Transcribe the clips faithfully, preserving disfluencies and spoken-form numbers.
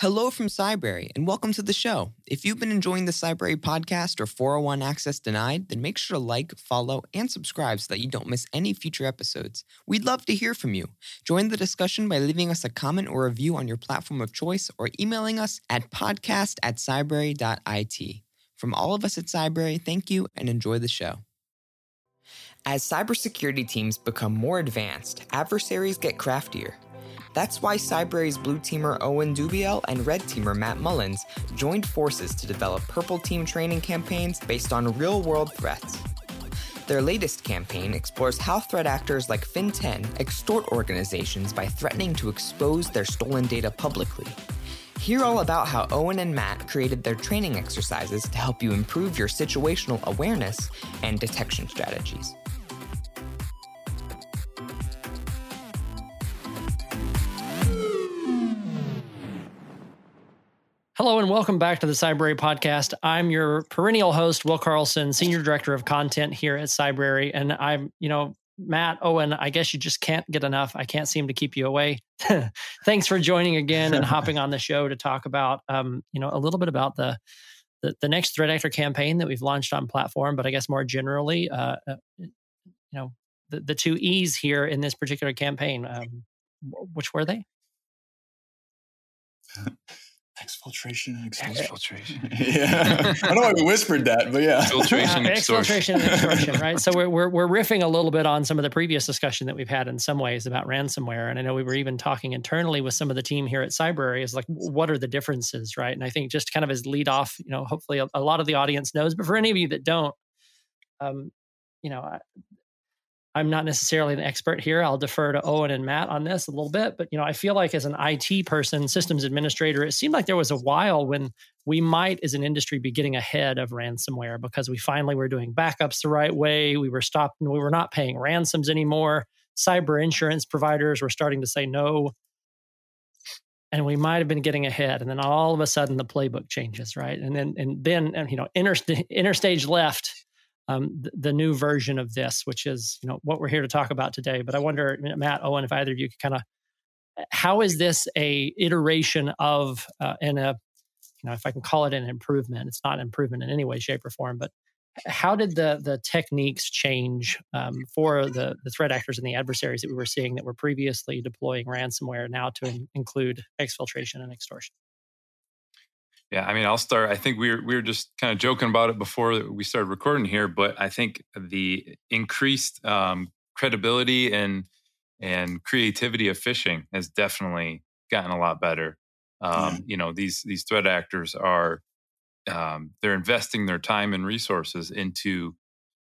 Hello from Cybrary, and welcome to the show. If you've been enjoying the Cybrary podcast or four oh one Access Denied, then make sure to like, follow, and subscribe so that you don't miss any future episodes. We'd love to hear from you. Join the discussion by leaving us a comment or review on your platform of choice or emailing us at podcast at cybrary.it. From all of us at Cybrary, thank you and enjoy the show. As cybersecurity teams become more advanced, adversaries get craftier. That's why Cybrary's blue teamer Owen Dubiel and red teamer Matt Mullins joined forces to develop purple team training campaigns based on real-world threats. Their latest campaign explores how threat actors like F I N ten extort organizations by threatening to expose their stolen data publicly. Hear all about how Owen and Matt created their training exercises to help you improve your situational awareness and detection strategies. Hello and welcome back to the Cybrary podcast. I'm your perennial host, Will Carlson, Senior Director of Content here at Cybrary. And I'm, you know, Matt, Owen, I guess you just can't get enough. I can't seem to keep you away. Thanks for joining again and hopping on the show to talk about, um, you know, a little bit about the, the the next threat actor campaign that we've launched on platform, but I guess more generally, uh, uh, you know, the, the two E's here in this particular campaign. Um, which were they? Exfiltration, exfiltration. Yeah, I know I whispered that, but yeah, exfiltration, uh, exfiltration, and extortion. Right. So we're, we're we're riffing a little bit on some of the previous discussion that we've had in some ways about ransomware, and I know we were even talking internally with some of the team here at Cybrary is like, what are the differences, right? And I think just kind of as lead off, you know, hopefully a, a lot of the audience knows, but for any of you that don't, um, you know. I, I'm not necessarily an expert here. I'll defer to Owen and Matt on this a little bit, but you know, I feel like as an I T person, systems administrator, it seemed like there was a while when we might, as an industry, be getting ahead of ransomware because we finally were doing backups the right way. We were stopped and we were not paying ransoms anymore. Cyber insurance providers were starting to say no, and we might have been getting ahead. And then all of a sudden, the playbook changes, right? And then, and then, and, you know, interstage interstage left. Um, the, the new version of this, which is, you know, what we're here to talk about today. But I wonder, Matt, Owen, if either of you could kind of, how is this a iteration of, uh, and a, you know, if I can call it an improvement, it's not an improvement in any way, shape, or form, but how did the the techniques change um, for the, the threat actors and the adversaries that we were seeing that were previously deploying ransomware now to in- include exfiltration and extortion? Yeah, I mean, I'll start. I think we were, we were just kind of joking about it before we started recording here, but I think the increased um, credibility and and creativity of phishing has definitely gotten a lot better. Um, yeah. You know, these these threat actors are um, they're investing their time and resources into,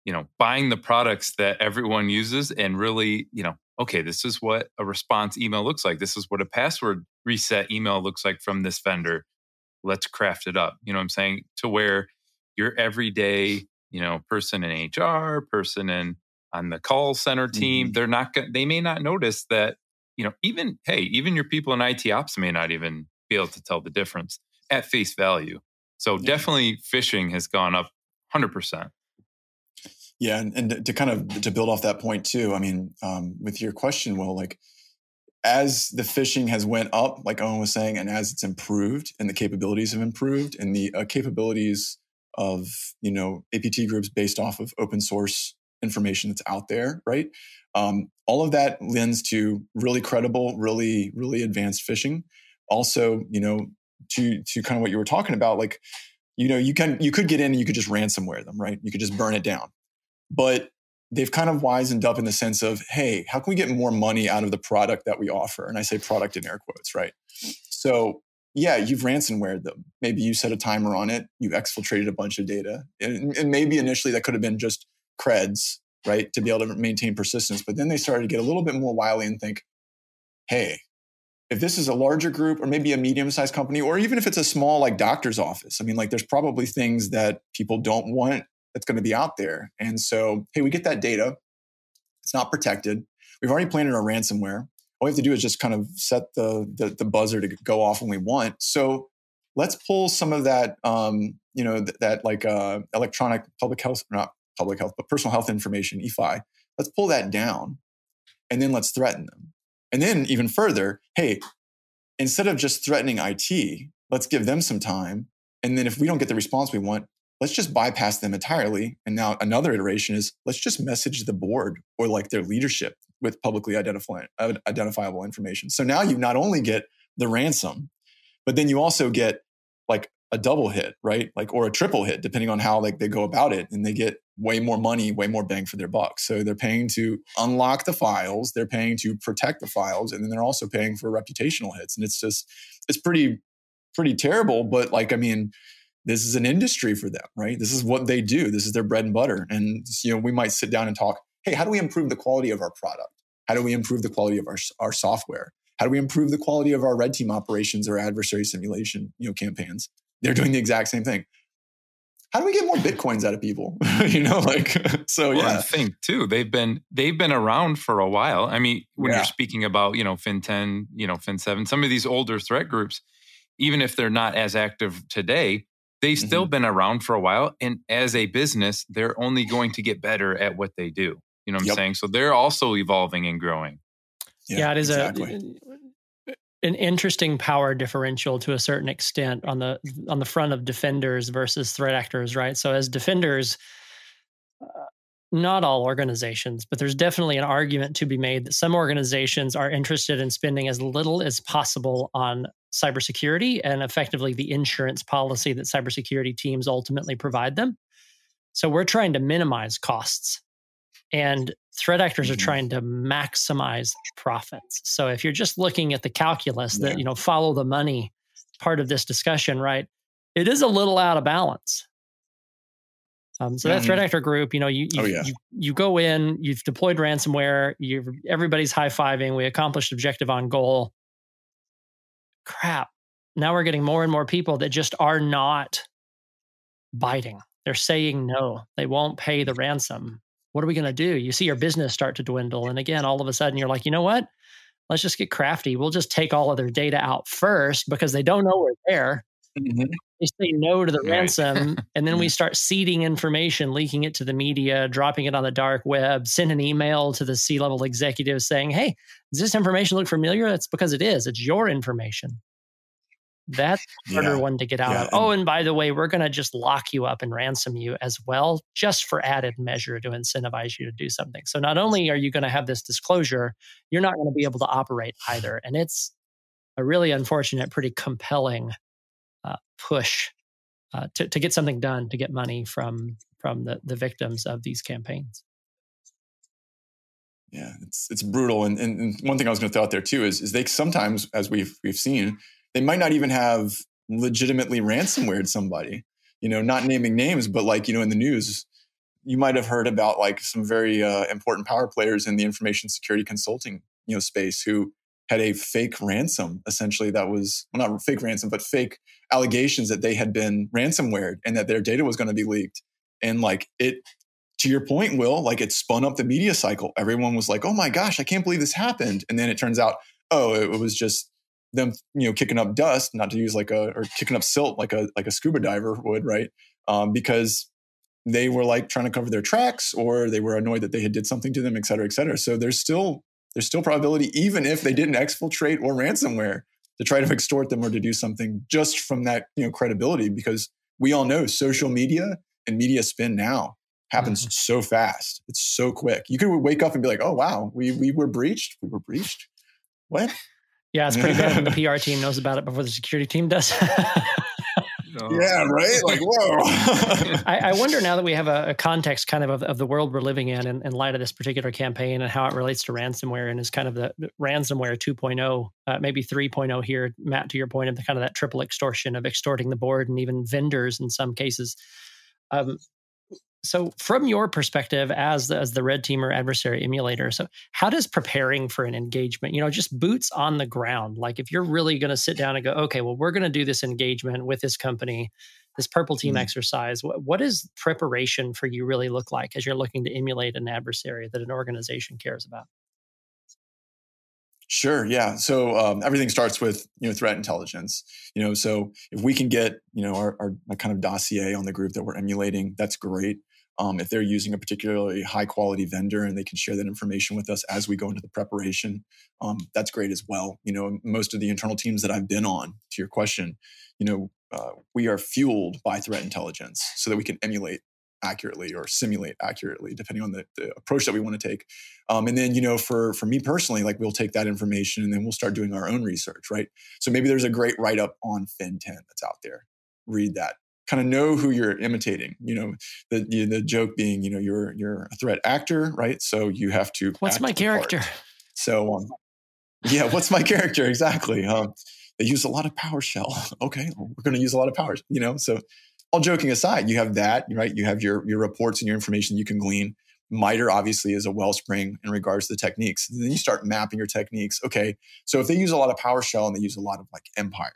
you know, buying the products that everyone uses and really, you know, okay, this is what a response email looks like. This is what a password reset email looks like from this vendor. Let's craft it up. You know what I'm saying? To where your everyday, you know, person in H R, person in on the call center team, mm-hmm. they're not going they may not notice that, you know, even, hey, even your people in I T ops may not even be able to tell the difference at face value. So yeah. Definitely phishing has gone up one hundred percent. Yeah. And, and to kind of, to build off that point too, I mean, um, with your question, Will, like, as the phishing has went up, like Owen was saying, and as it's improved and the capabilities have improved and the uh, capabilities of, you know, A P T groups based off of open source information that's out there, right? Um, all of that lends to really credible, really, really advanced phishing. Also, you know, to to kind of what you were talking about, like, you know, you can you could get in and you could just ransomware them, right? You could just burn it down. But they've kind of wisened up in the sense of, hey, how can we get more money out of the product that we offer? And I say product in air quotes, right? So yeah, you've ransomwared them. Maybe you set a timer on it. You exfiltrated a bunch of data. And, and maybe initially that could have been just creds, right? To be able to maintain persistence. But then they started to get a little bit more wily and think, hey, if this is a larger group or maybe a medium-sized company, or even if it's a small like doctor's office, I mean, like there's probably things that people don't want that's going to be out there. And so, hey, we get that data. It's not protected. We've already planted our ransomware. All we have to do is just kind of set the, the, the buzzer to go off when we want. So let's pull some of that, um, you know, th- that like uh, electronic public health, not public health, but personal health information, E F I. Let's pull that down and then let's threaten them. And then even further, hey, instead of just threatening I T, let's give them some time. And then if we don't get the response we want, let's just bypass them entirely. And now another iteration is let's just message the board or like their leadership with publicly identifi- identifiable information. So now you not only get the ransom, but then you also get like a double hit, right? Like, or a triple hit, depending on how like they go about it. And they get way more money, way more bang for their buck. So they're paying to unlock the files, they're paying to protect the files, and then they're also paying for reputational hits. And it's just, it's pretty, pretty terrible. But like, I mean, this is an industry for them, right? This is what they do. This is their bread and butter. And, you know, we might sit down and talk, hey, how do we improve the quality of our product? How do we improve the quality of our, our software? How do we improve the quality of our red team operations or adversary simulation, you know, campaigns? They're doing the exact same thing. How do we get more Bitcoins out of people? you know, like, so yeah. Well, I think too, they've been, they've been around for a while. I mean, when yeah. you're speaking about, you know, fin ten, you know, fin seven, some of these older threat groups, even if they're not as active today, they've mm-hmm. still been around for a while. And as a business, they're only going to get better at what they do. You know what I'm yep. saying? So they're also evolving and growing. Yeah, yeah it is exactly. a... an interesting power differential to a certain extent on the on the front of defenders versus threat actors, right? So as defenders, uh, not all organizations, but there's definitely an argument to be made that some organizations are interested in spending as little as possible on cybersecurity and effectively the insurance policy that cybersecurity teams ultimately provide them. So we're trying to minimize costs. And threat actors mm-hmm. are trying to maximize profits. So if you're just looking at the calculus yeah. that, you know, follow the money part of this discussion, right, it is a little out of balance. Um, so mm-hmm. that threat actor group, you know, you you, oh, yeah. you you go in, you've deployed ransomware, you've everybody's high-fiving, we accomplished objective on goal. Crap. Now we're getting more and more people that just are not biting. They're saying no. They won't pay the ransom. What are we going to do? You see your business start to dwindle. And again, all of a sudden you're like, you know what? Let's just get crafty. We'll just take all of their data out first because they don't know we're there. Mm-hmm. They say no to the right. ransom. And then we start seeding information, leaking it to the media, dropping it on the dark web, send an email to the C-level executive saying, hey, does this information look familiar? That's because it is. It's your information. That's a harder yeah. one to get out yeah. of. Oh, and by the way, we're going to just lock you up and ransom you as well, just for added measure to incentivize you to do something. So not only are you going to have this disclosure, you're not going to be able to operate either. And it's a really unfortunate, pretty compelling uh, push uh, to, to get something done, to get money from from the, the victims of these campaigns. Yeah, it's it's brutal. And, and, and one thing I was going to throw out there too is, is they sometimes, as we've we've seen, they might not even have legitimately ransomwared somebody, you know, not naming names, but like, you know, in the news, you might have heard about like some very uh, important power players in the information security consulting, you know, space who had a fake ransom, essentially that was well, not fake ransom, but fake allegations that they had been ransomwared and that their data was going to be leaked. And like it, to your point, Will, like it spun up the media cycle. Everyone was like, oh my gosh, I can't believe this happened. And then it turns out, oh, it was just them, you know, kicking up dust, not to use like a, or kicking up silt like a like a scuba diver would, right? Um, because they were like trying to cover their tracks, or they were annoyed that they had did something to them, et cetera, et cetera. So there's still there's still probability, even if they didn't exfiltrate or ransomware, to try to extort them or to do something just from that, you know, credibility. Because we all know social media and media spin now happens mm-hmm. so fast, it's so quick. You could wake up and be like, oh wow, we we were breached, we were breached, what? Yeah, it's pretty good when the P R team knows about it before the security team does. Yeah, right? Like, whoa. I, I wonder now that we have a, a context kind of, of of the world we're living in, in in light of this particular campaign and how it relates to ransomware and is kind of the ransomware two point oh, uh, maybe three point oh here, Matt, to your point of the kind of that triple extortion of extorting the board and even vendors in some cases. Um, so from your perspective as the, as the red teamer adversary emulator, so how does preparing for an engagement, you know, just boots on the ground, like if you're really going to sit down and go, okay, well, we're going to do this engagement with this company, this purple team mm-hmm. exercise, what, what is preparation for you really look like as you're looking to emulate an adversary that an organization cares about? Sure. Yeah. So um, everything starts with, you know, threat intelligence, you know, so if we can get, you know, our, our kind of dossier on the group that we're emulating, that's great. Um, if they're using a particularly high quality vendor and they can share that information with us as we go into the preparation, um, that's great as well. You know, most of the internal teams that I've been on, to your question, you know, uh, we are fueled by threat intelligence so that we can emulate accurately or simulate accurately, depending on the, the approach that we want to take. Um, and then, you know, for, for me personally, like we'll take that information and then we'll start doing our own research, right? So maybe there's a great write-up on Fin ten that's out there. Read that. Kind of know who you're imitating. You know, the you know, the joke being, you know, you're you're a threat actor, right? So you have to. What's my character? Part. So, um, yeah, what's my character exactly? Um, they use a lot of PowerShell. Okay, well, we're going to use a lot of PowerShell. You know, so. All joking aside, you have that, right? You have your your reports and your information you can glean. MITRE obviously is a wellspring in regards to the techniques. And then you start mapping your techniques. Okay, so if they use a lot of PowerShell and they use a lot of like Empire.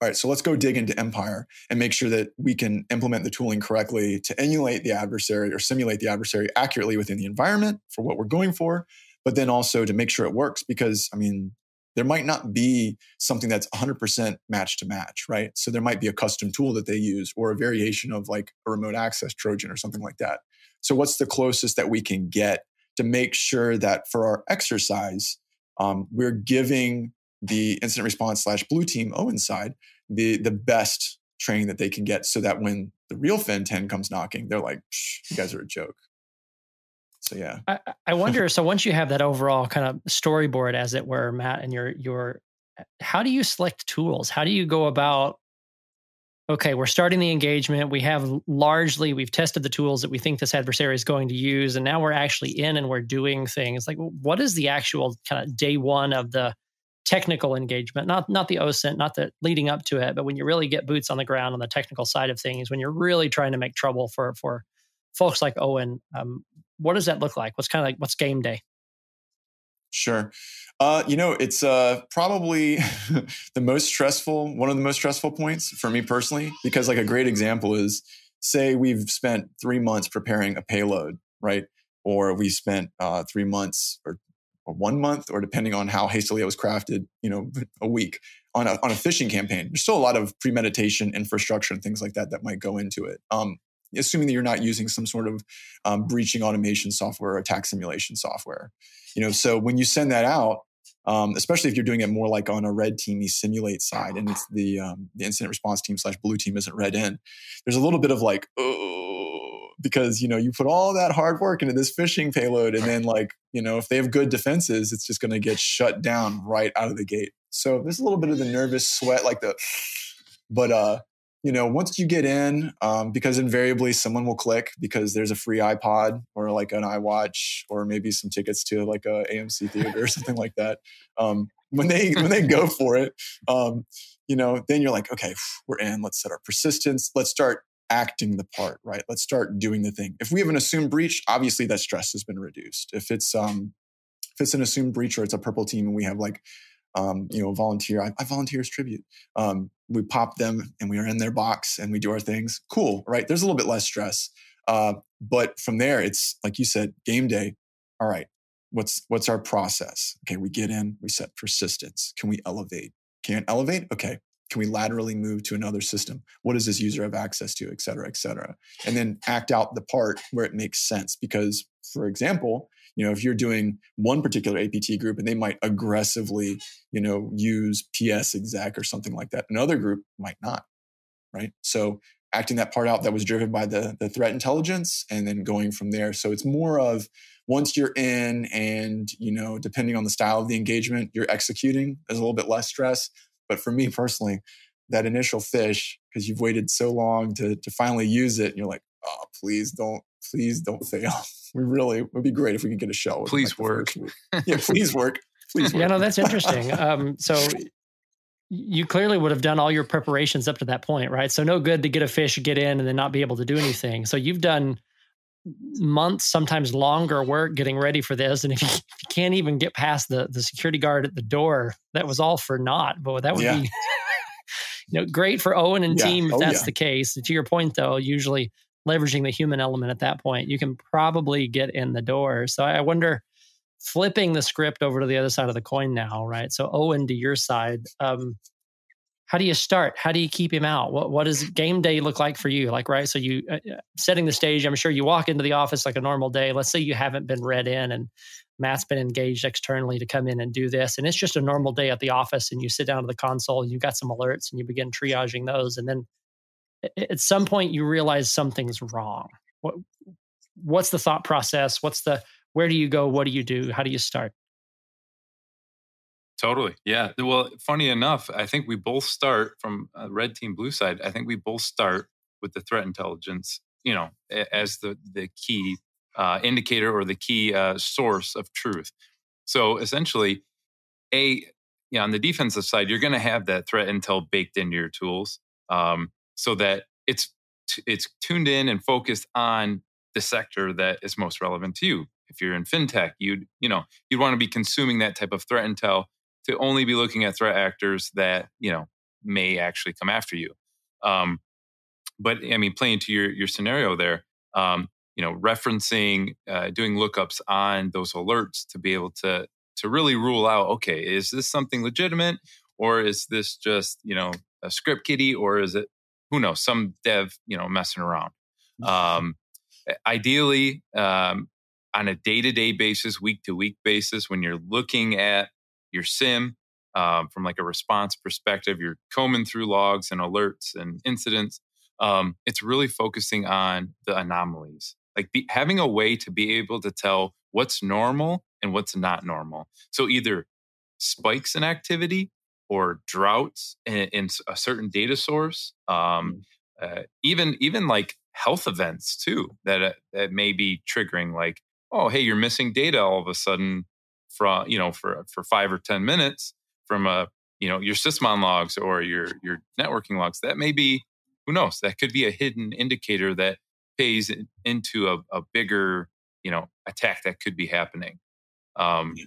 All right, so let's go dig into Empire and make sure that we can implement the tooling correctly to emulate the adversary or simulate the adversary accurately within the environment for what we're going for, but then also to make sure it works because, I mean, there might not be something that's one hundred percent match to match, right? So there might be a custom tool that they use or a variation of like a remote access Trojan or something like that. So what's the closest that we can get to make sure that for our exercise, um, we're giving the incident response slash blue team Owen side the, the best training that they can get so that when the real Fin ten comes knocking, they're like, you guys are a joke. So, yeah, I, I wonder. So once you have that overall kind of storyboard, as it were, Matt, and your your, how do you select tools? How do you go about? Okay, we're starting the engagement. We have largely we've tested the tools that we think this adversary is going to use, and now we're actually in and we're doing things. Like, what is the actual kind of day one of the technical engagement? Not not the OSINT, not the leading up to it, but when you really get boots on the ground on the technical side of things, when you're really trying to make trouble for for folks like Owen. Um, What does that look like? What's kind of like, what's game day? Sure. Uh, you know, it's uh, probably the most stressful, one of the most stressful points for me personally, because like a great example is, say we've spent three months preparing a payload, right? Or we spent uh, three months or, or one month, or depending on how hastily it was crafted, you know, a week on a, on a phishing campaign. There's still a lot of premeditation, infrastructure, and things like that that might go into it. Um, assuming that you're not using some sort of um, breaching automation software or attack simulation software. You know, so when you send that out, um, especially if you're doing it more like on a red teamy simulate side and it's the um, the incident response team slash blue team isn't red in, there's a little bit of like, oh, because, you know, you put all that hard work into this phishing payload and then like, you know, if they have good defenses, it's just going to get shut down right out of the gate. So there's a little bit of the nervous sweat, like the, but, uh, you know, once you get in, um, because invariably someone will click because there's a free iPod or like an iWatch or maybe some tickets to like a A M C theater or something like that. Um, when they when they go for it, um, you know, then you're like, okay, we're in. Let's set our persistence. Let's start acting the part, right? Let's start doing the thing. If we have an assumed breach, obviously that stress has been reduced. If it's um, if it's an assumed breach or it's a purple team and we have like. Um, you know, volunteer, I, I volunteer as tribute. Um, we pop them and we are in their box and we do our things. Cool, right? There's a little bit less stress. Uh, but from there, it's like you said, game day. All right, what's what's our process? Okay, we get in, we set persistence. Can we elevate? Can't elevate? Okay, can we laterally move to another system? What does this user have access to, et cetera, et cetera? And then act out the part where it makes sense. Because, for example, you know, if you're doing one particular A P T group and they might aggressively, you know, use P S exec or something like that, another group might not, right? So acting that part out that was driven by the, the threat intelligence and then going from there. So it's more of once you're in and, you know, depending on the style of the engagement, you're executing, there's a little bit less stress. But for me personally, that initial fish, because you've waited so long to, to finally use it, and you're like, oh, please don't, please don't fail. We really, it would be great if we could get a shell. Please like work. Yeah, please work. Please work. Yeah, no, that's interesting. Um, so you clearly would have done all your preparations up to that point, right? So no good to get a fish, get in, and then not be able to do anything. So you've done months, sometimes longer work getting ready for this. And if you can't even get past the, the security guard at the door, that was all for naught. But that would yeah. be you know, great for Owen and yeah. team if oh, that's yeah. the case. And to your point, though, usually leveraging the human element at that point, you can probably get in the door. So I wonder, flipping the script over to the other side of the coin now, right? So Owen, to your side, um, how do you start? How do you keep him out? What what does game day look like for you? Like, right, so you uh, setting the stage, I'm sure you walk into the office like a normal day. Let's say you haven't been read in and Matt's been engaged externally to come in and do this. And it's just a normal day at the office and you sit down to the console and you've got some alerts and you begin triaging those. And then at some point you realize something's wrong. What, what's the thought process? What's the, where do you go? What do you do? How do you start? Totally. Yeah. Well, funny enough, I think we both start from uh, red team, blue side. I think we both start with the threat intelligence, you know, as the, the key uh, indicator or the key uh, source of truth. So essentially, a, you know, on the defensive side, you're going to have that threat intel baked into your tools um, so that it's t- it's tuned in and focused on the sector that is most relevant to you. If you're in fintech, you'd, you know, you'd want to be consuming that type of threat intel to only be looking at threat actors that, you know, may actually come after you. Um, but I mean, playing to your, your scenario there, um, you know, referencing, uh, doing lookups on those alerts to be able to, to really rule out, okay, is this something legitimate or is this just, you know, a script kiddie or is it, who knows, some dev, you know, messing around. Um, ideally, um, on a day-to-day basis, week-to-week basis, when you're looking at your SIM um, from like a response perspective, you're combing through logs and alerts and incidents. Um, it's really focusing on the anomalies, like be, having a way to be able to tell what's normal and what's not normal. So either spikes in activity or droughts in, in a certain data source, um, uh, even even like health events too that uh, that may be triggering, like, oh, hey, you're missing data all of a sudden from, you know, for, for five or ten minutes from a, you know, your sysmon logs or your, your networking logs. That may be, who knows, that could be a hidden indicator that pays in, into a, a bigger, you know, attack that could be happening. Um, yeah.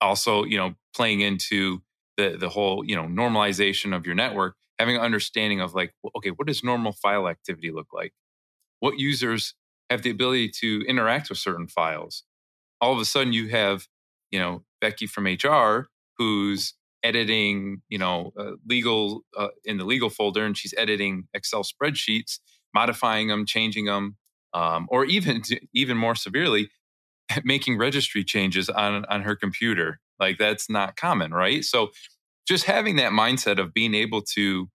Also, you know, playing into the, the whole, you know, normalization of your network, having an understanding of like, well, okay, what does normal file activity look like? What users have the ability to interact with certain files? All of a sudden you have, you know, Becky from H R who's editing, you know, uh, legal uh, in the legal folder, and she's editing Excel spreadsheets, modifying them, changing them, um, or even even more severely, making registry changes on on her computer. Like, that's not common, right? So just having that mindset of being able to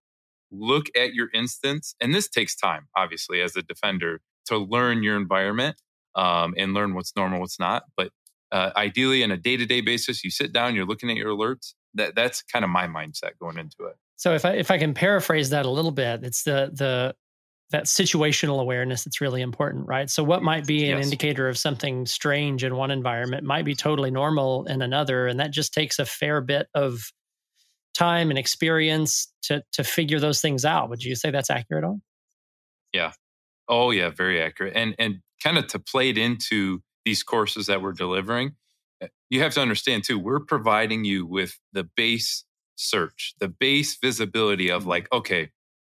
look at your instance, and this takes time, obviously, as a defender to learn your environment um, and learn what's normal, what's not, but Uh, ideally, on a day-to-day basis, you sit down, you're looking at your alerts. That that's kind of my mindset going into it. So if I if I can paraphrase that a little bit, it's the the that situational awareness that's really important, right? So what might be an yes. indicator of something strange in one environment might be totally normal in another, and that just takes a fair bit of time and experience to to figure those things out. Would you say that's accurate, Owen? Yeah. Oh yeah, very accurate. And and kind of to play it into these courses that we're delivering, you have to understand too, we're providing you with the base search, the base visibility of like, okay,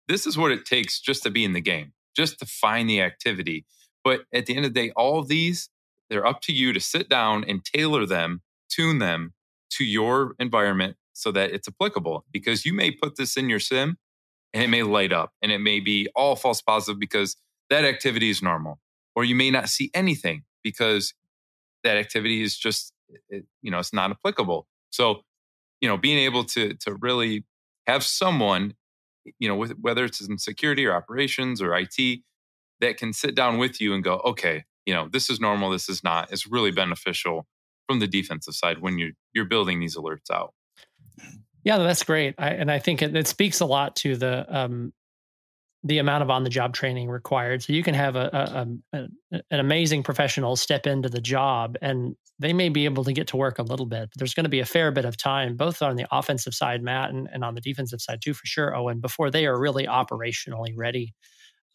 this is what it takes just to be in the game, just to find the activity. But at the end of the day, all of these, they're up to you to sit down and tailor them, tune them to your environment so that it's applicable. Because you may put this in your SIM and it may light up and it may be all false positive because that activity is normal, or you may not see anything because that activity is just, it, you know, it's not applicable. So, you know, being able to to really have someone, you know, with, whether it's in security or operations or I T, that can sit down with you and go, okay, you know, this is normal, this is not, is really beneficial from the defensive side when you're you're building these alerts out. Yeah, that's great, I, and I think it, it speaks a lot to the um, the amount of on-the-job training required. So you can have a, a, a an amazing professional step into the job, and they may be able to get to work a little bit, but there's going to be a fair bit of time, both on the offensive side, Matt, and, and on the defensive side too, for sure, Owen, before they are really operationally ready,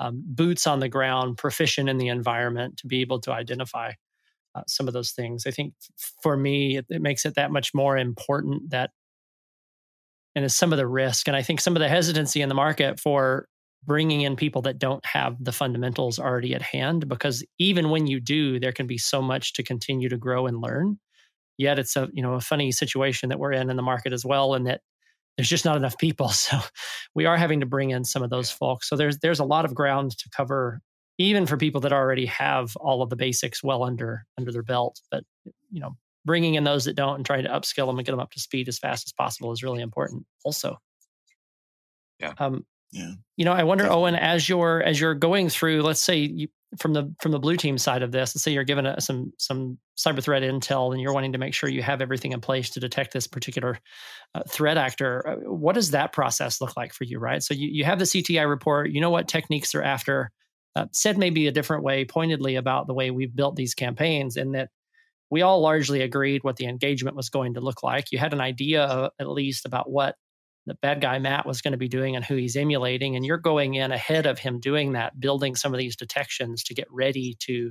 um, boots on the ground, proficient in the environment to be able to identify uh, some of those things. I think for me, it, it makes it that much more important that, and it's some of the risk, and I think some of the hesitancy in the market for bringing in people that don't have the fundamentals already at hand, because even when you do, there can be so much to continue to grow and learn. Yet it's a, you know, a funny situation that we're in in the market as well, and that there's just not enough people. So we are having to bring in some of those folks. So there's there's a lot of ground to cover, even for people that already have all of the basics well under under their belt. But you know, bringing in those that don't and trying to upskill them and get them up to speed as fast as possible is really important also. Yeah. Um, yeah. You know, I wonder, yeah. Owen, as you're as you're going through, let's say you, from the from the blue team side of this, let's say you're given a, some some cyber threat intel, and you're wanting to make sure you have everything in place to detect this particular uh, threat actor. What does that process look like for you? Right. So you you have the C T I report. You know what techniques they're after. Uh, said maybe a different way, pointedly about the way we've built these campaigns, in that we all largely agreed what the engagement was going to look like. You had an idea, of, at least, about what the bad guy Matt was going to be doing and who he's emulating, and you're going in ahead of him doing that, building some of these detections to get ready to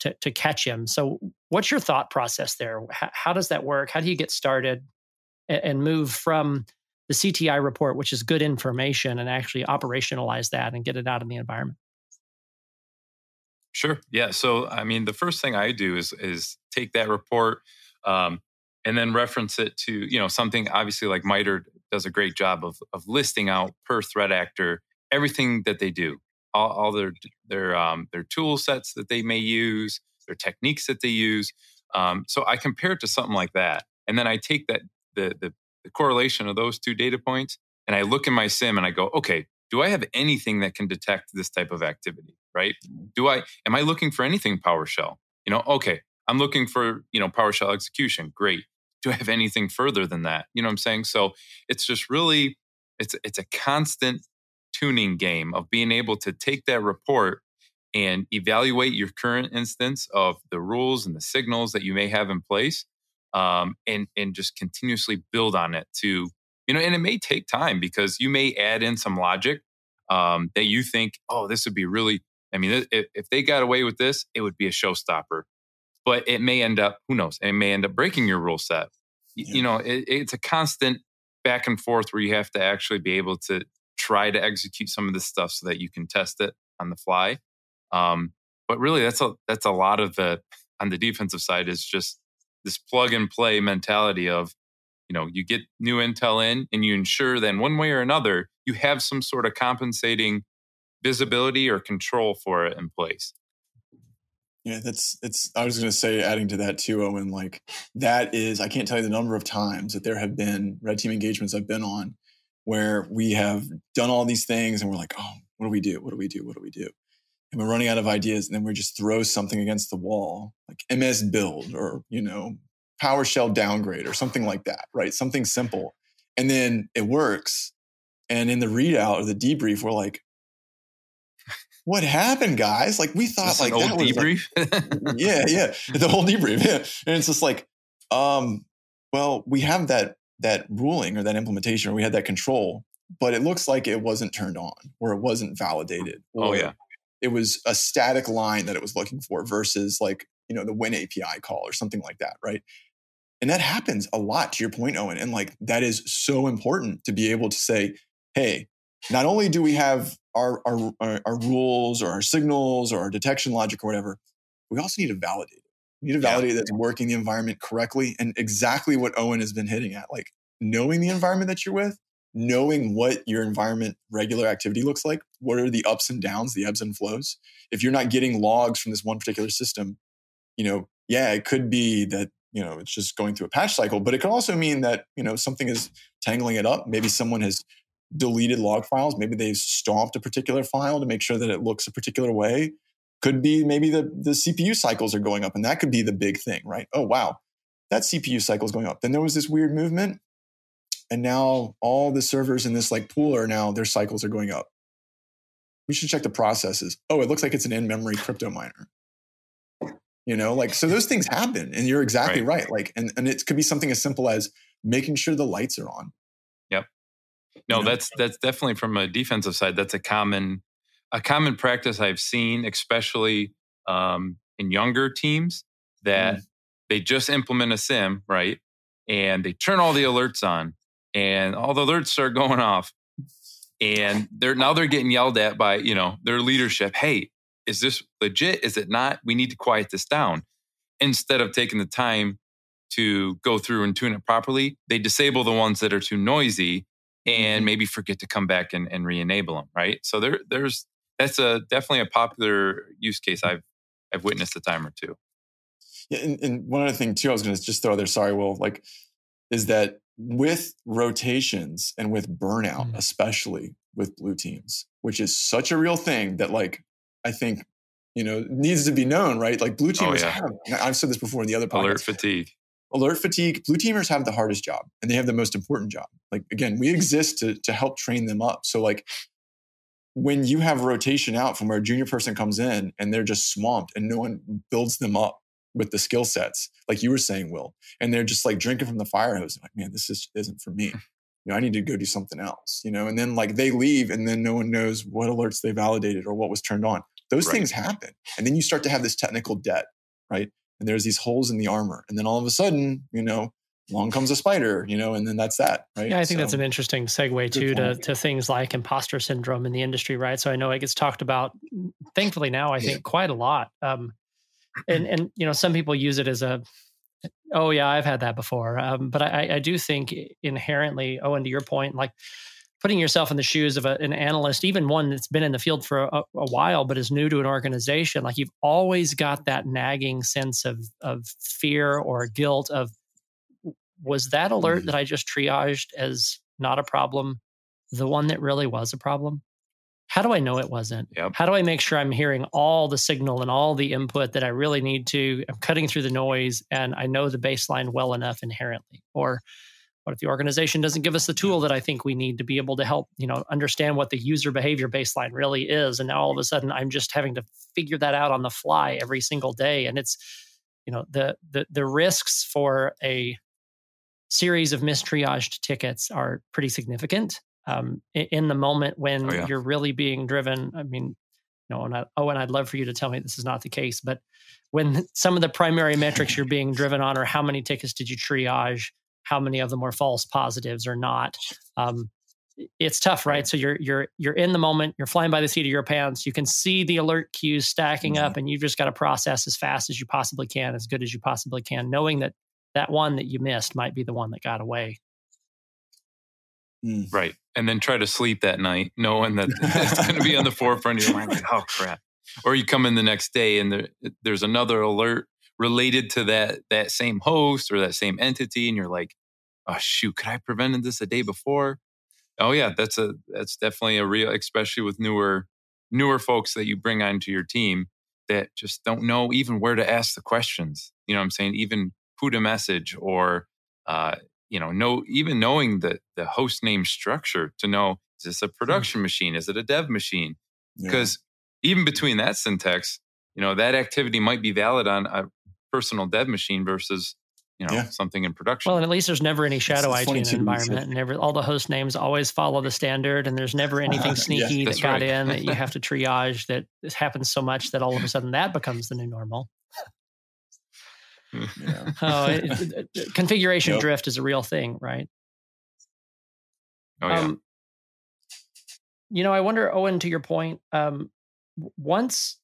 to, to catch him. So what's your thought process there? How, how does that work? How do you get started and, and move from the C T I report, which is good information, and actually operationalize that and get it out in the environment? Sure. Yeah. So, I mean, the first thing I do is is take that report um, and then reference it to, you know, something obviously like MITRE does a great job of of listing out per threat actor everything that they do, all, all their their um, their tool sets that they may use, their techniques that they use. Um, so I compare it to something like that, and then I take that the, the the correlation of those two data points, and I look in my SIM and I go, okay, do I have anything that can detect this type of activity? Right? Do I am I looking for anything PowerShell? You know, okay, I'm looking for you know PowerShell execution. Great. Do I have anything further than that? You know what I'm saying? So it's just really, it's it's a constant tuning game of being able to take that report and evaluate your current instance of the rules and the signals that you may have in place, um, and and just continuously build on it to, you know, and it may take time because you may add in some logic um, that you think, oh, this would be really, I mean, if, if they got away with this, it would be a showstopper. But it may end up, who knows, it may end up breaking your rule set. Yeah. You know, it, it's a constant back and forth where you have to actually be able to try to execute some of this stuff so that you can test it on the fly. Um, but really, that's a that's a lot of the, on the defensive side, is just this plug and play mentality of, you know, you get new intel in and you ensure then one way or another, you have some sort of compensating visibility or control for it in place. Yeah, that's, it's, I was going to say, adding to that too, Owen, like that is, I can't tell you the number of times that there have been red team engagements I've been on where we have done all these things and we're like, oh, what do we do? What do we do? What do we do? And we're running out of ideas. And then we just throw something against the wall, like M S build or, you know, PowerShell downgrade or something like that, right? Something simple. And then it works. And in the readout or the debrief, we're like, what happened, guys? Like we thought, like that was debrief. Like, yeah, yeah, the whole debrief. Yeah, and it's just like, um, well, we have that that ruling or that implementation, or we had that control, but it looks like it wasn't turned on, or it wasn't validated. Oh yeah, it was a static line that it was looking for versus like you know the Win A P I call or something like that, right? And that happens a lot. To your point, Owen, and like that is so important to be able to say, hey, not only do we have Our, our our rules or our signals or our detection logic or whatever, we also need to validate it. We need to validate yeah. that it's working the environment correctly, and exactly what Owen has been hitting at, like knowing the environment that you're with, knowing what your environment regular activity looks like. What are the ups and downs, the ebbs and flows? If you're not getting logs from this one particular system, you know, yeah, it could be that, you know, it's just going through a patch cycle, but it could also mean that, you know, something is tangling it up. Maybe someone has deleted log files. Maybe they've stomped a particular file to make sure that it looks a particular way. Could be maybe the, the C P U cycles are going up, and that could be the big thing, right? Oh, wow, that C P U cycle is going up. Then there was this weird movement, and now all the servers in this like pool are now, their cycles are going up. We should check the processes. Oh, it looks like it's an in-memory crypto miner. You know, like, so those things happen, and you're exactly right. right. Like, and, and it could be something as simple as making sure the lights are on. No, that's that's definitely from a defensive side. That's a common a common practice I've seen, especially um, in younger teams, that mm. they just implement a SIM, right? And they turn all the alerts on, and all the alerts are going off, and they're now they're getting yelled at by you know their leadership. Hey, is this legit? Is it not? We need to quiet this down. Instead of taking the time to go through and tune it properly, they disable the ones that are too noisy. and maybe forget to come back and, and re-enable them, right? So there, there's that's a definitely a popular use case. I've I've witnessed a time or two. Yeah, and, and one other thing too, I was going to just throw there. Sorry, Will. Like, is that with rotations and with burnout, mm-hmm. especially with blue teams, which is such a real thing that, like, I think you know needs to be known, right? Like, blue teamers oh, yeah. have. I've said this before in the other podcast. Alert fatigue. Alert fatigue, blue teamers have the hardest job and they have the most important job. Like, again, we exist to, to help train them up. So like when you have rotation out from where a junior person comes in and they're just swamped and no one builds them up with the skill sets, like you were saying, Will, and they're just like drinking from the fire hose. Like, man, this is, isn't for me. You know, I need to go do something else, you know, and then like they leave and then no one knows what alerts they validated or what was turned on. Those right. things happen. And then you start to have this technical debt, right? And there's these holes in the armor. And then all of a sudden, you know, along comes a spider, you know, and then that's that, right? Yeah, I think so, that's an interesting segue too to, to things like imposter syndrome in the industry, right? So I know it gets talked about, thankfully now, I yeah. think quite a lot. Um, and, and, you know, some people use it as a, oh yeah, I've had that before. Um, but I, I do think inherently, Owen, to your point, like putting yourself in the shoes of a, an analyst, even one that's been in the field for a, a while, but is new to an organization, like you've always got that nagging sense of of fear or guilt of, was that alert mm-hmm. that I just triaged as not a problem, the one that really was a problem? How do I know it wasn't? Yep. How do I make sure I'm hearing all the signal and all the input that I really need to, I'm cutting through the noise and I know the baseline well enough inherently? Or what if the organization doesn't give us the tool that I think we need to be able to help, you know, understand what the user behavior baseline really is? And now all of a sudden I'm just having to figure that out on the fly every single day. And it's, you know, the the the risks for a series of mistriaged tickets are pretty significant um, in the moment when oh, yeah. you're really being driven. I mean, you know, and I, Owen, I'd love for you to tell me this is not the case, but when some of the primary metrics you're being driven on are how many tickets did you triage? How many of them were false positives or not? Um, it's tough, right? So you're you're you're in the moment. You're flying by the seat of your pants. You can see the alert cues stacking mm-hmm. up, and you've just got to process as fast as you possibly can, as good as you possibly can, knowing that that one that you missed might be the one that got away. Mm. Right, and then try to sleep that night, knowing that it's going to be on the forefront of your mind. Like, oh crap! Or you come in the next day, and there, there's another alert related to that that same host or that same entity, and you're like, oh shoot, could I have prevented this a day before? Oh yeah, that's a that's definitely a real, especially with newer newer folks that you bring onto your team that just don't know even where to ask the questions. You know what I'm saying? Even who to message or uh, you know, know even knowing the the host name structure to know, is this a production mm-hmm. machine? Is it a dev machine? Because yeah. even between that syntax, you know, that activity might be valid on a personal dev machine versus you know, yeah. something in production. Well, and at least there's never any shadow I T in an environment. And every, all the host names always follow the standard and there's never anything sneaky yeah, that got right. in that you have to triage that this happens so much that all of a sudden that becomes the new normal. Yeah. Oh, it, it, configuration yep. drift is a real thing, right? Oh, yeah. Um, you know, I wonder, Owen, to your point, um, once,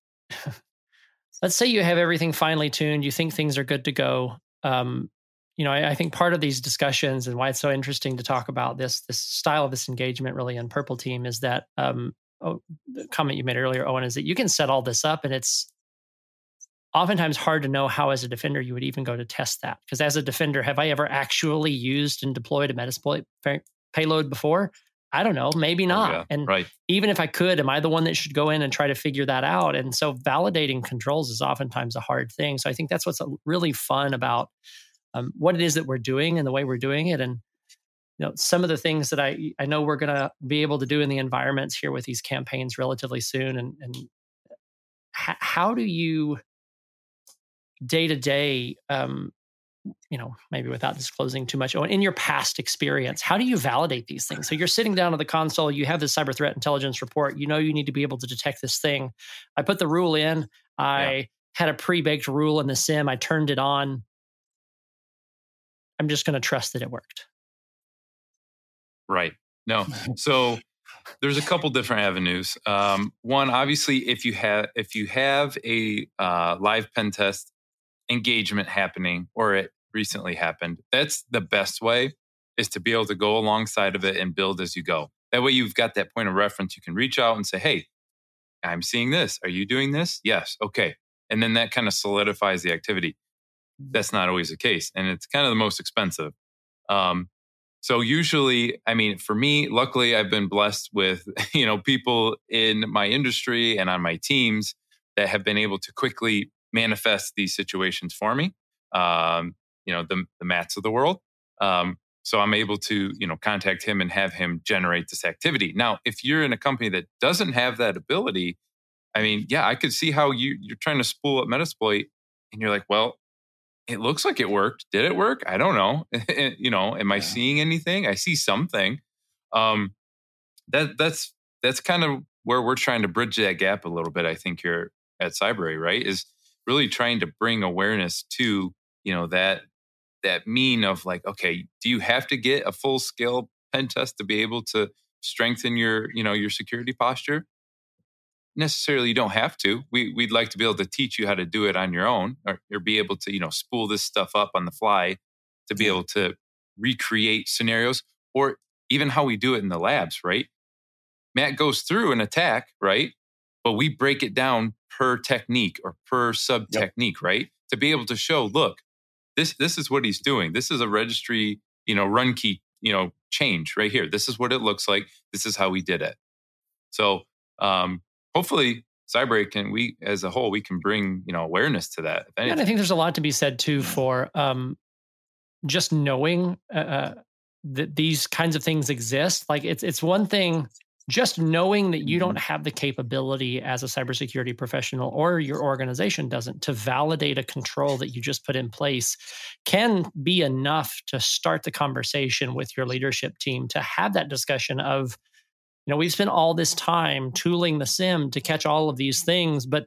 let's say you have everything finely tuned, you think things are good to go. Um, you know, I, I think part of these discussions and why it's so interesting to talk about this this style of this engagement really in Purple Team is that um, oh, the comment you made earlier, Owen, is that you can set all this up and it's oftentimes hard to know how as a defender you would even go to test that. Because as a defender, have I ever actually used and deployed a Metasploit payload before? I don't know, maybe not. Oh, yeah. And right. even if I could, am I the one that should go in and try to figure that out? And so validating controls is oftentimes a hard thing. So I think that's what's really fun about um, what it is that we're doing and the way we're doing it. And you know, some of the things that I I know we're going to be able to do in the environments here with these campaigns relatively soon. And, and h- how do you day to day, um, you know, maybe without disclosing too much, Owen, in your past experience, how do you validate these things? So you're sitting down at the console, you have this cyber threat intelligence report, you know you need to be able to detect this thing. I put the rule in, I yeah. had a pre-baked rule in the sim, I turned it on. I'm just going to trust that it worked. Right. No. So there's a couple different avenues. Um, one, obviously, if you have if you have a uh, live pen test engagement happening or it recently happened, that's the best way. is to be able to go alongside of it and build as you go. That way you've got that point of reference. You can reach out and say, hey, I'm seeing this. Are you doing this? Yes. Okay. And then that kind of solidifies the activity. That's not always the case. And it's kind of the most expensive. Um, so usually, I mean, for me, luckily, I've been blessed with, you know, people in my industry and on my teams that have been able to quickly manifest these situations for me. Um, you know, the, the Matts of the world. Um, so I'm able to, you know, contact him and have him generate this activity. Now, if you're in a company that doesn't have that ability, I mean, yeah, I could see how you, you're trying to spool up Metasploit and you're like, well, it looks like it worked. Did it work? I don't know. you know, am yeah. I seeing anything? I see something. Um, that that's that's kind of where we're trying to bridge that gap a little bit, I think, here at Cybrary, right? Is really trying to bring awareness to, you know, that that mean of like, okay, do you have to get a full scale pen test to be able to strengthen your, you know, your security posture? Necessarily, you don't have to. We, we'd like to be able to teach you how to do it on your own, or, or be able to, you know, spool this stuff up on the fly to be able to recreate scenarios, or even how we do it in the labs, right? Matt goes through an attack, right? But we break it down per technique or per sub technique, yep. right? To be able to show, look, this this is what he's doing. This is a registry, you know, run key, you know, change right here. This is what it looks like. This is how we did it. So, um, hopefully, Cybrary can, we as a whole, we can bring, you know, awareness to that. Yeah, and I think there's a lot to be said too for um, just knowing uh, that these kinds of things exist. Like it's it's one thing just knowing that you don't have the capability as a cybersecurity professional, or your organization doesn't, to validate a control that you just put in place can be enough to start the conversation with your leadership team to have that discussion of, you know, we've spent all this time tooling the SIM to catch all of these things, but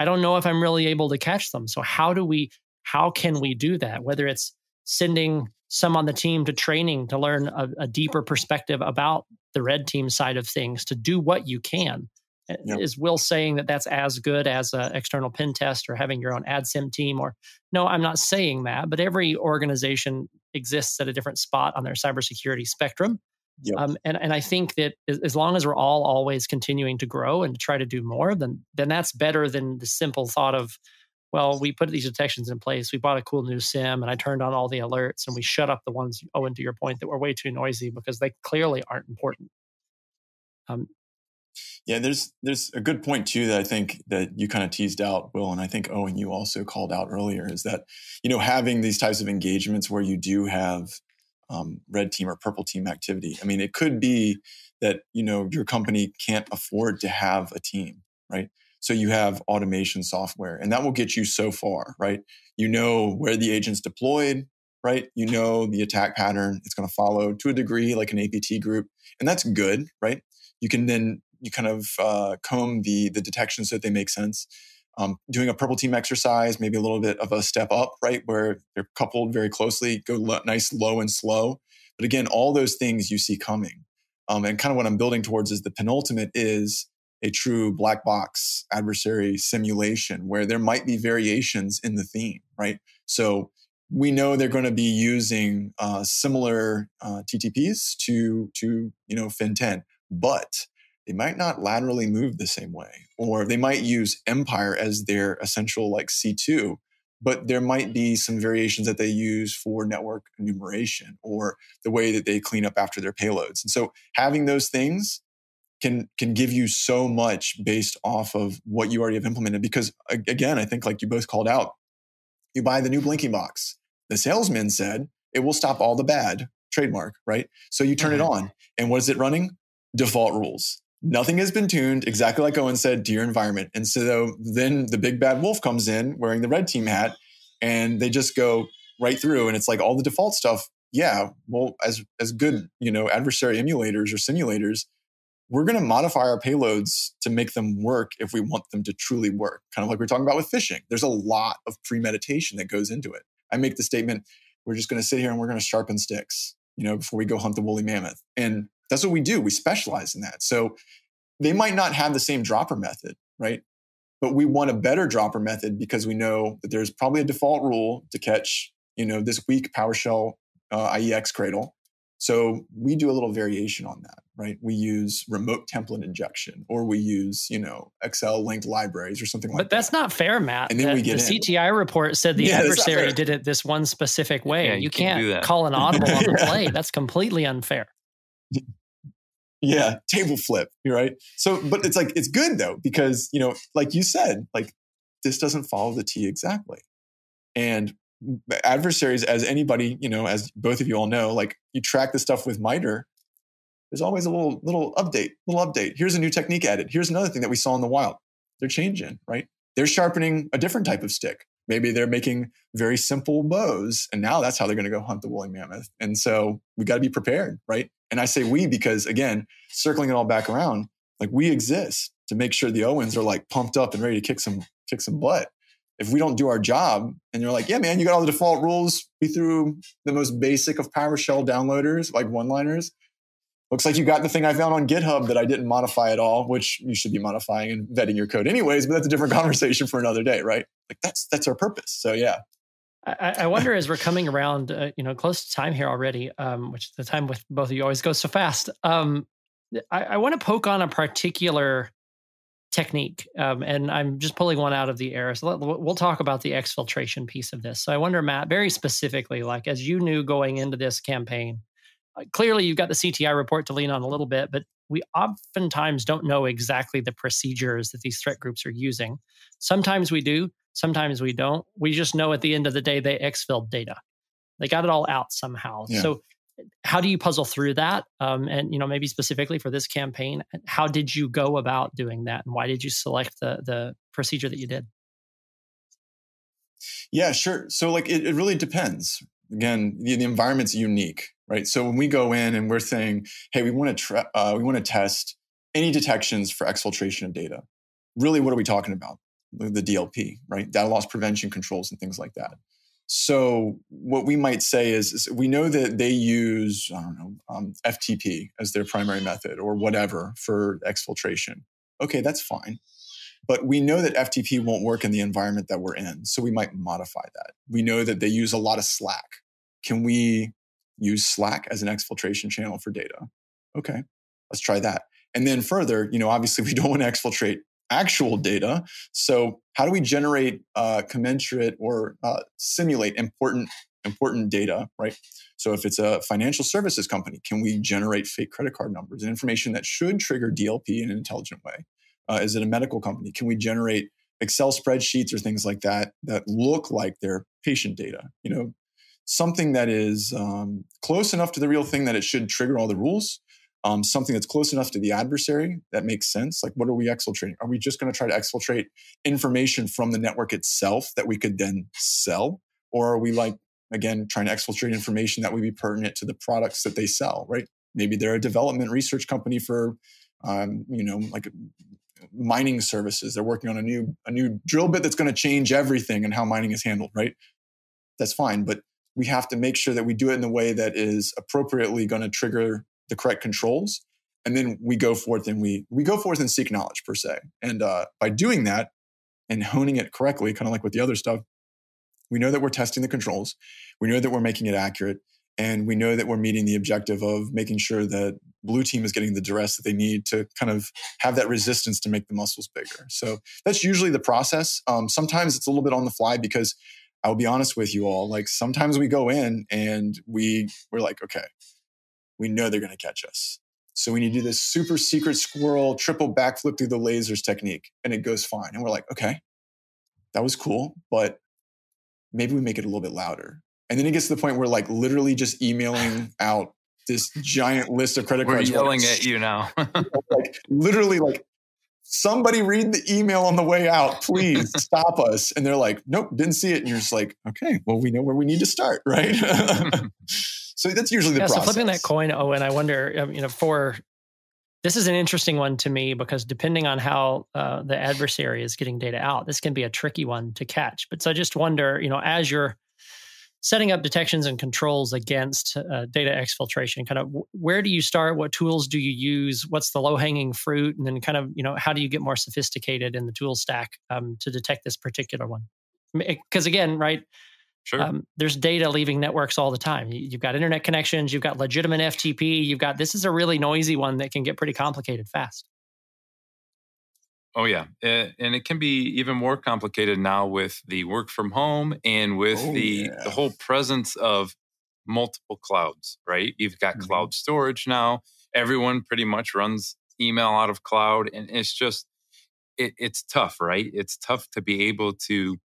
I don't know if I'm really able to catch them. So how do we, how can we do that? Whether it's sending some on the team to training to learn a, a deeper perspective about the red team side of things, to do what you can. Yep. Is Will saying that that's as good as an external pen test or having your own AdSim team? Or no, I'm not saying that, but every organization exists at a different spot on their cybersecurity spectrum. Yep. Um, and, and I think that as long as we're all always continuing to grow and to try to do more, then then that's better than the simple thought of, well, we put these detections in place, we bought a cool new SIM, and I turned on all the alerts, and we shut up the ones, Owen, to your point, that were way too noisy because they clearly aren't important. Um, yeah, there's there's a good point, too, that I think that you kind of teased out, Will, and I think Owen, you also called out earlier, is that, you know, having these types of engagements where you do have Um, red team or purple team activity. I mean, it could be that, you know, your company can't afford to have a team, right? So you have automation software, and that will get you so far, right? You know where the agent's deployed, right? You know the attack pattern it's going to follow to a degree, like an A P T group, and that's good, right? You can then you kind of uh, comb the the detections so that they make sense. Um, doing a purple team exercise, maybe a little bit of a step up, right? Where they're coupled very closely, go lo- nice, low and slow. But again, all those things you see coming. Um, and kind of what I'm building towards is the penultimate is a true black box adversary simulation where there might be variations in the theme, right? So we know they're going to be using uh, similar uh, T T Ps to, to, you know, F I N ten, but they might not laterally move the same way, or they might use Empire as their essential like C two, but there might be some variations that they use for network enumeration or the way that they clean up after their payloads. And so having those things can, can give you so much based off of what you already have implemented. Because again, I think like you both called out, you buy the new blinking box. The salesman said it will stop all the bad, trademark, right? So you turn mm-hmm. it on, and what is it running? Default rules. Nothing has been tuned, exactly like Owen said, to your environment. And so then the big bad wolf comes in wearing the red team hat, and they just go right through. And it's like all the default stuff. Yeah, well, as as good, you know, adversary emulators or simulators, we're going to modify our payloads to make them work if we want them to truly work. Kind of like we're talking about with phishing. There's a lot of premeditation that goes into it. I make the statement, we're just going to sit here and we're going to sharpen sticks, you know, before we go hunt the woolly mammoth. And that's what we do. We specialize in that. So they might not have the same dropper method, right? But we want a better dropper method because we know that there's probably a default rule to catch, you know, this weak PowerShell uh, I E X cradle, So we do a little variation on that, right? We use remote template injection, or we use, you know, Excel linked libraries or something like that. But that's not fair, Matt. And then we get the C T I report said the adversary did it this one specific way. Yeah, you, you can't call an audible on the play. That's completely unfair. Yeah, table flip, right? So, but it's like, it's good though, because, you know, like you said, like this doesn't follow the T exactly. And adversaries, as anybody, you know, as both of you all know, like you track the stuff with MITRE, there's always a little little update, little update. Here's a new technique added. Here's another thing that we saw in the wild. They're changing, right? They're sharpening a different type of stick. Maybe they're making very simple bows, and now that's how they're going to go hunt the woolly mammoth. And so we got to be prepared, right? And I say we because, again, circling it all back around, like we exist to make sure the Owens are like pumped up and ready to kick some kick some butt. If we don't do our job and you're like, yeah, man, you got all the default rules. We threw the most basic of PowerShell downloaders, like one-liners. Looks like you got the thing I found on GitHub that I didn't modify at all, which you should be modifying and vetting your code anyways, but that's a different conversation for another day, right? Like that's that's our purpose. So yeah. I, I wonder as we're coming around, uh, you know, close to time here already, um, which the time with both of you always goes so fast. Um, I, I want to poke on a particular technique. Um, and I'm just pulling one out of the air. So let, we'll talk about the exfiltration piece of this. So I wonder, Matt, very specifically, like as you knew going into this campaign, uh, clearly you've got the C T I report to lean on a little bit, but we oftentimes don't know exactly the procedures that these threat groups are using. Sometimes we do, sometimes we don't. We just know at the end of the day, they exfilled data. They got it all out somehow. Yeah. So how do you puzzle through that? Um, and, you know, maybe specifically for this campaign, how did you go about doing that? And why did you select the the procedure that you did? Yeah, sure. So like, it, it really depends. Again, the, the environment's unique, right? So when we go in and we're saying, hey, we want to tra- uh, we want to test any detections for exfiltration of data. Really, what are we talking about? The D L P, right? Data loss prevention controls and things like that. So what we might say is, is we know that they use, I don't know, um, F T P as their primary method or whatever for exfiltration. Okay, that's fine. But we know that F T P won't work in the environment that we're in. So we might modify that. We know that they use a lot of Slack. Can we use Slack as an exfiltration channel for data? Okay, let's try that. And then further, you know, obviously we don't want to exfiltrate actual data. So how do we generate, uh, commensurate or uh, simulate important, important data, right? So if it's a financial services company, can we generate fake credit card numbers and information that should trigger D L P in an intelligent way? Uh, is it a medical company? Can we generate Excel spreadsheets or things like that that look like they're patient data? You know, something that is um, close enough to the real thing that it should trigger all the rules. Um, something that's close enough to the adversary that makes sense. Like, what are we exfiltrating? Are we just going to try to exfiltrate information from the network itself that we could then sell? Or are we like, again, trying to exfiltrate information that would be pertinent to the products that they sell, right? Maybe they're a development research company for, um, you know, like mining services. They're working on a new, a new drill bit that's going to change everything and how mining is handled, right? That's fine. But we have to make sure that we do it in a way that is appropriately going to trigger the correct controls, and then we go forth and we we go forth and seek knowledge per se. And uh, by doing that and honing it correctly, kind of like with the other stuff, we know that we're testing the controls, we know that we're making it accurate, and we know that we're meeting the objective of making sure that blue team is getting the duress that they need to kind of have that resistance to make the muscles bigger. So that's usually the process. Um, sometimes it's a little bit on the fly because I'll be honest with you all, like sometimes we go in and we we're like, okay, we know they're going to catch us. So we need to do this super secret squirrel, triple backflip through the lasers technique. And it goes fine. And we're like, okay, that was cool. But maybe we make it a little bit louder. And then it gets to the point where like literally just emailing out this giant list of credit cards. We're yelling at you now. Like literally like, somebody read the email on the way out, please stop us. And they're like, nope, didn't see it. And you're just like, okay, well, we know where we need to start, right? So that's usually the yeah, process. So flipping that coin, Owen, I wonder, um, you know, for, this is an interesting one to me because depending on how uh, the adversary is getting data out, this can be a tricky one to catch. But so I just wonder, you know, as you're setting up detections and controls against uh, data exfiltration, kind of w- where do you start? What tools do you use? What's the low-hanging fruit? And then kind of, you know, how do you get more sophisticated in the tool stack um, to detect this particular one? Because again, right, Sure. Um, there's data leaving networks all the time. You've got internet connections, you've got legitimate F T P, you've got, this is a really noisy one that can get pretty complicated fast. Oh yeah. Uh, and it can be even more complicated now with the work from home and with oh, the, yeah. the whole presence of multiple clouds, right? You've got mm-hmm. cloud storage now. Everyone pretty much runs email out of cloud, and it's just, it, it's tough, right? It's tough to be able to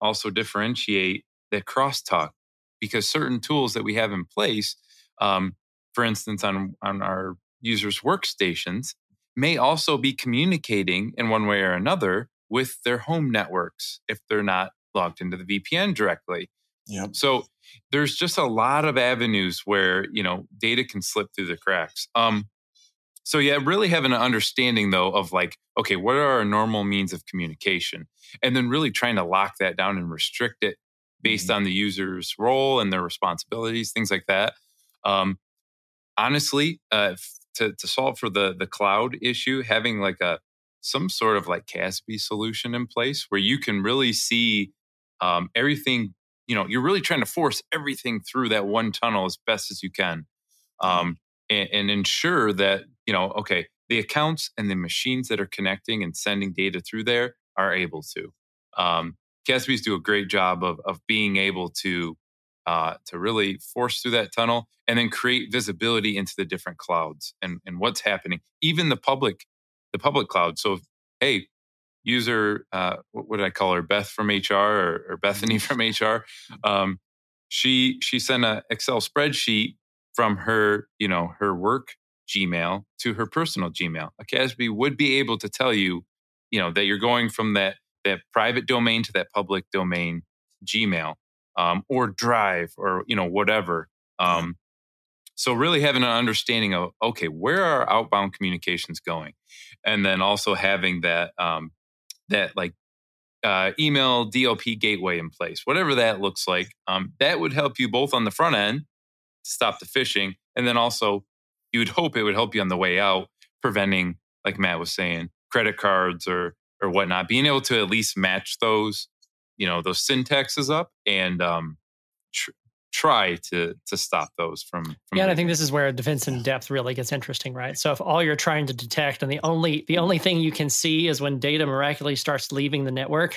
also differentiate that crosstalk, because certain tools that we have in place, um, for instance, on, on our users' workstations, may also be communicating in one way or another with their home networks if they're not logged into the V P N directly. Yep. So there's just a lot of avenues where, you know, data can slip through the cracks. Um, so yeah, really having an understanding though of like, okay, what are our normal means of communication? And then really trying to lock that down and restrict it based mm-hmm. on the user's role and their responsibilities, things like that. Um, honestly, uh, to, to solve for the the cloud issue, having like a some sort of like C A S B solution in place where you can really see um, everything. You know, you're really trying to force everything through that one tunnel as best as you can, um, and, and ensure that, you know, okay, the accounts and the machines that are connecting and sending data through there are able to. Um, C A S Bs do a great job of of being able to uh, to really force through that tunnel and then create visibility into the different clouds and, and what's happening, even the public, the public cloud. So, if, hey, user, uh, what did I call her? Beth from H R or, or Bethany from H R. Um, she she sent an Excel spreadsheet from her, you know, her work Gmail to her personal Gmail. A C A S B would be able to tell you, you know, that you're going from that that private domain to that public domain Gmail, um, or Drive, or, you know, whatever. Um, so really having an understanding of, okay, where are outbound communications going? And then also having that um, that like uh, email D L P gateway in place, whatever that looks like, um, that would help you both on the front end stop the phishing. And then also you would hope it would help you on the way out, preventing, like Matt was saying, credit cards or or whatnot, being able to at least match those, you know, those syntaxes up and um, tr- try to to stop those from, from yeah. And I think this is where defense in depth really gets interesting, right? So if all you're trying to detect and the only the only thing you can see is when data miraculously starts leaving the network,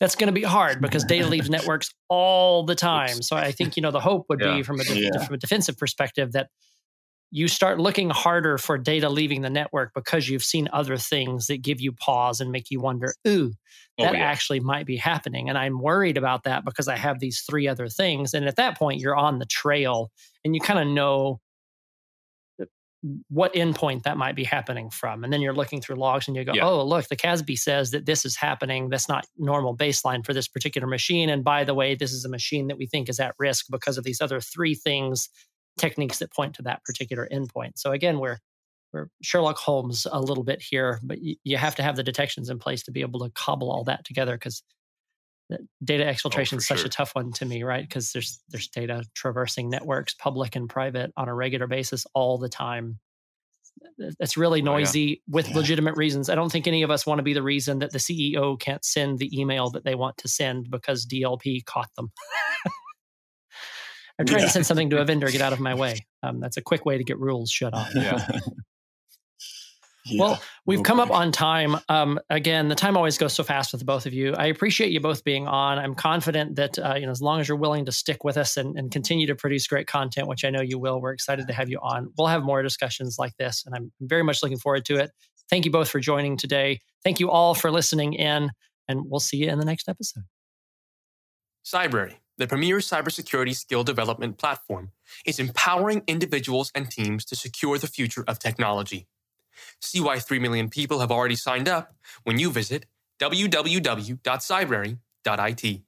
that's going to be hard because data leaves networks all the time. Oops. So I think, you know, the hope would yeah. be from a de- yeah. from a defensive perspective that you start looking harder for data leaving the network because you've seen other things that give you pause and make you wonder, ooh, that oh, yeah. actually might be happening. And I'm worried about that because I have these three other things. And at that point, you're on the trail and you kind of know what endpoint that might be happening from. And then you're looking through logs and you go, yeah. oh, look, the C A S B says that this is happening. That's not normal baseline for this particular machine. And by the way, this is a machine that we think is at risk because of these other three things, techniques that point to that particular endpoint. So again, we're we're Sherlock Holmes a little bit here, but y- you have to have the detections in place to be able to cobble all that together, because data exfiltration oh, is such sure. a tough one to me, right? Because there's there's data traversing networks, public and private, on a regular basis all the time. It's really noisy oh, yeah. with yeah. legitimate reasons. I don't think any of us want to be the reason that the C E O can't send the email that they want to send because D L P caught them. I'm trying yeah. to send something to a vendor. Get out of my way. Um, that's a quick way to get rules shut off. Yeah. yeah. Well, we've okay. come up on time. Um, again, the time always goes so fast with the both of you. I appreciate you both being on. I'm confident that uh, you know, as long as you're willing to stick with us and, and continue to produce great content, which I know you will, we're excited to have you on. We'll have more discussions like this, and I'm very much looking forward to it. Thank you both for joining today. Thank you all for listening in, and we'll see you in the next episode. Cybrary, the premier cybersecurity skill development platform, is empowering individuals and teams to secure the future of technology. See why three million people have already signed up when you visit w w w dot cybrary dot I T.